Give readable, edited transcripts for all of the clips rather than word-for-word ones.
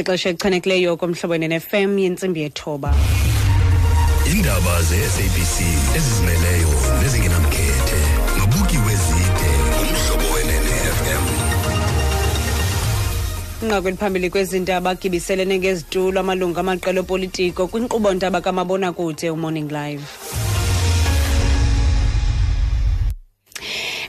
ixesha elichanekileyo komhlobo neFM yentsimbi yethoba. Indaba ze-SABC ezizimeleyo nezingenamkhethe nobuki wezide umhlobo weneFM. Nqakweli phambili kwezindaba gibiselene ngezitulo amalungu amaqelo politiko kwinkqubo-ndaba kamabonakude uMorning Live.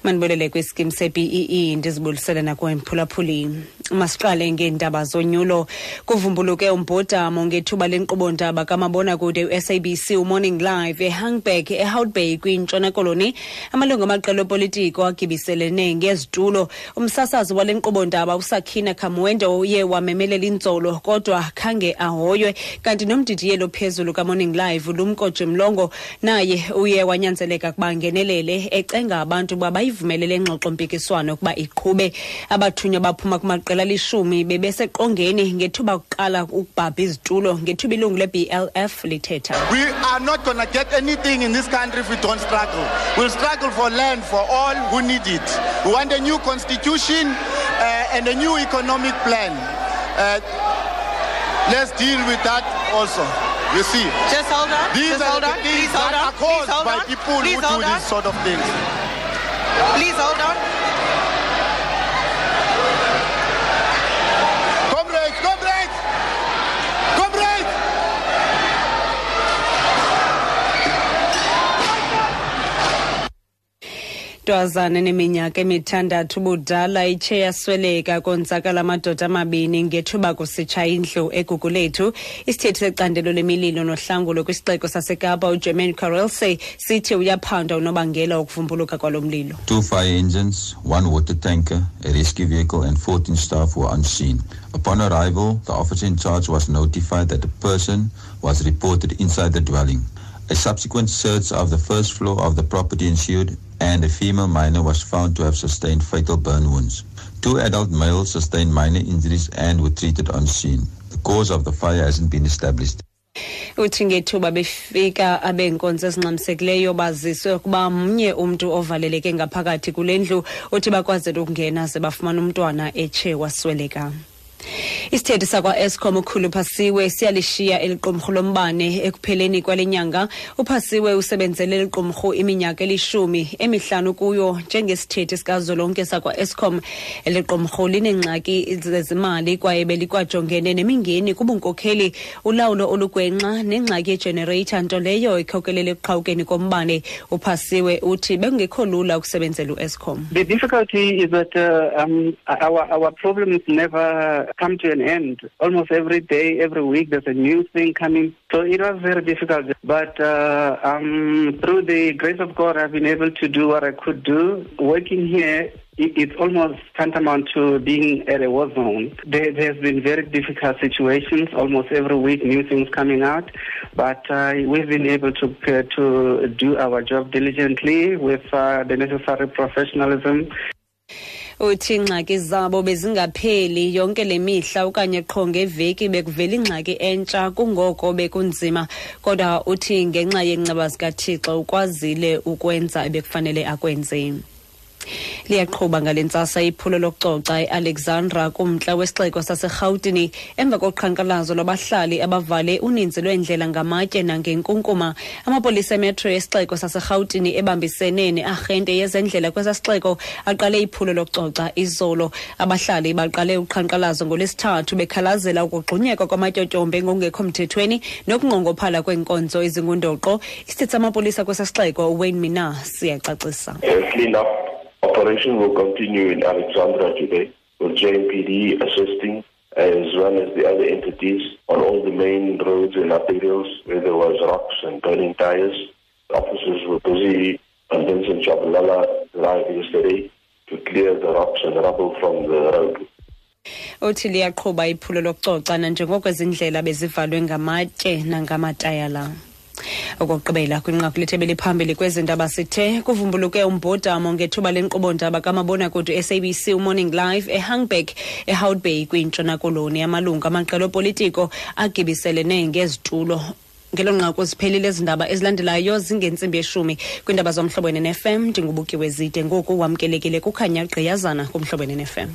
Manibulele kwiskimu se-BEE ndizibulisele nakwemphulaphuli. Masiqale ngeendaba zonyulo. Kuvumbuluke umbhodamo ngethuba lenkqubo-ndaba kamabonakude u-SABC uMorning Live eHangberg eHout Bay kwiNtshona Koloni. Amalungu amaqela opolitiko agibiselene ngezitulo. Umsasazi wale nkqubo-ndaba uSakhina Khamwendo uye wamemelela inzolo kodwa khange ahoywe, kanti nomdidiyelo phezulu kaMorning Live uLumko Mlongo naye uye wanyanzeleka ukuba angenelele, ecenga abantu bayivumelele ingxoxo-mpikiswano ukuba iqhube. Abathunywa baphuma kumaqela lishumi bebeseqongeni ngethuba kuqala ukubhabha izitulo ngethuba ilungu leBLF lithetha. We are not going to get anything in this country if we don't struggle. We'll struggle for land for all who need it. We want a new constitution and a new economic plan. Let's deal with that also. You see, just hold on. These just are hold on. The things that are caused by people who do these sort of things. Please hold on. Azane neminyaka emithandathu budala itshe yasweleka konzakala amadoda amabini ngethuba kusitsha indlu eGugulethu. Isithethi secandelo lemililo nohlangulo kwisixeko saseKapa uGermain Carelse sithi uyaphanda unobangela wokuvumbuluka kwalomlilo. 2 fire engines, 1 water tanker, a rescue vehicle and 14 staff were unseen. Upon arrival, the officer in charge was notified that a person was reported inside the dwelling. A subsequent search of the first floor of the property ensued, and a female minor was found to have sustained fatal burn wounds. 2 adult males sustained minor injuries and were treated on scene. The cause of the fire hasn't been established. Uthi ngethuba befika abenkonzo ezinxamisekileyo baziswe ukuba mnye umntu ovaleleke ngaphakathi kulendlu, uthi bakwazela ukungena ze bafumana umntwana etshe wasweleka. Isithethi sakwa-Eskom uKhulu Phasiwe siyalishiya eliqumrhu lombane ekupheleni kwale nyanga. UPhasiwe usebenzele eliqumrhu iminyaka elishumi emihlanu kuyo njengesithethi sikazolonke sakwa-Eskom. Eliqumrhu linengxaki zezimali kwaye belikwajongene nemingeni kubunkokheli, ulawulo olugwenxa nengxaki yegenerator, nto leyo ikhokelele ekuqhawukeni kombane. UPhasiwe uthi bekungekho lula ukusebenzela u-Eskom. The difficulty is that our problem is never come to an end. Almost every day, every week, there's a new thing coming. So it was very difficult. But through the grace of God, I've been able to do what I could do. Working here, it's almost tantamount to being at a war zone. There's been very difficult situations. Almost every week, new things coming out. But we've been able to do our job diligently with the necessary professionalism. Uthi ingxaki zabo bezingapheli yonke lemihla okanye qho ngeveki bekuvela ingxaki entsha, kungoko bekunzima, kodwa uthi ngenxa yenceba zikaThixo ukwazile ukwenza ebekufanele akwenze. Liyaqhuba ngalentsasa iphulo lokucoca eAlexandra kumntla wesixeko saseRhawutini emva koqhankqalazo lwabahlali abavale uninzi lwendlela ngamatye nangenkunkuma. Amapolisa emetro yesixeko saseRhawutini ebambisene nearhente yezendlela kwesasixeko aqale iphulo lokucoca izolo. Abahlali baqale uqhankqalazo ngoLwesithathu bekhalazela ukugxunyekwa kwamatyotyombe ngokungekho mthethweni nokunqongophala kweenkonzo ezingundoqo. Isithethi samapolisa kwesasixeko Wayne Mina siyacacisa. Operation will continue in Alexandra today, with JMPD assisting as well as the other entities on all the main roads and arterials where there was rocks and burning tires. The officers were busy on Vincent Chabalala Drive yesterday to clear the rocks and rubble from the road. Uthi liyaqhuba iphulo lokucoca nanjengoko izindlela bezivalwe ngamatye nangamatayala. Okugqibela kwinqaku lethu eliphambili kwezindaba sithe kuvumbuluke umbhodamo ngethuba lenkqubo-ndaba kamabonakude u-SABC uMorning Live eHangberg eHout Bay kwiNtshona Koloni. Amalungu amaqela opolitiko agibiselene ngezitulo. Ngelo nqaku ziphelile izindaba ezilandelayo zingentsimbi-10 kwiindaba zomhlobo neFM. Ndingubuki wezide, ngoku wamkelekile kukhanya gqiyazana kumhlobo neFM.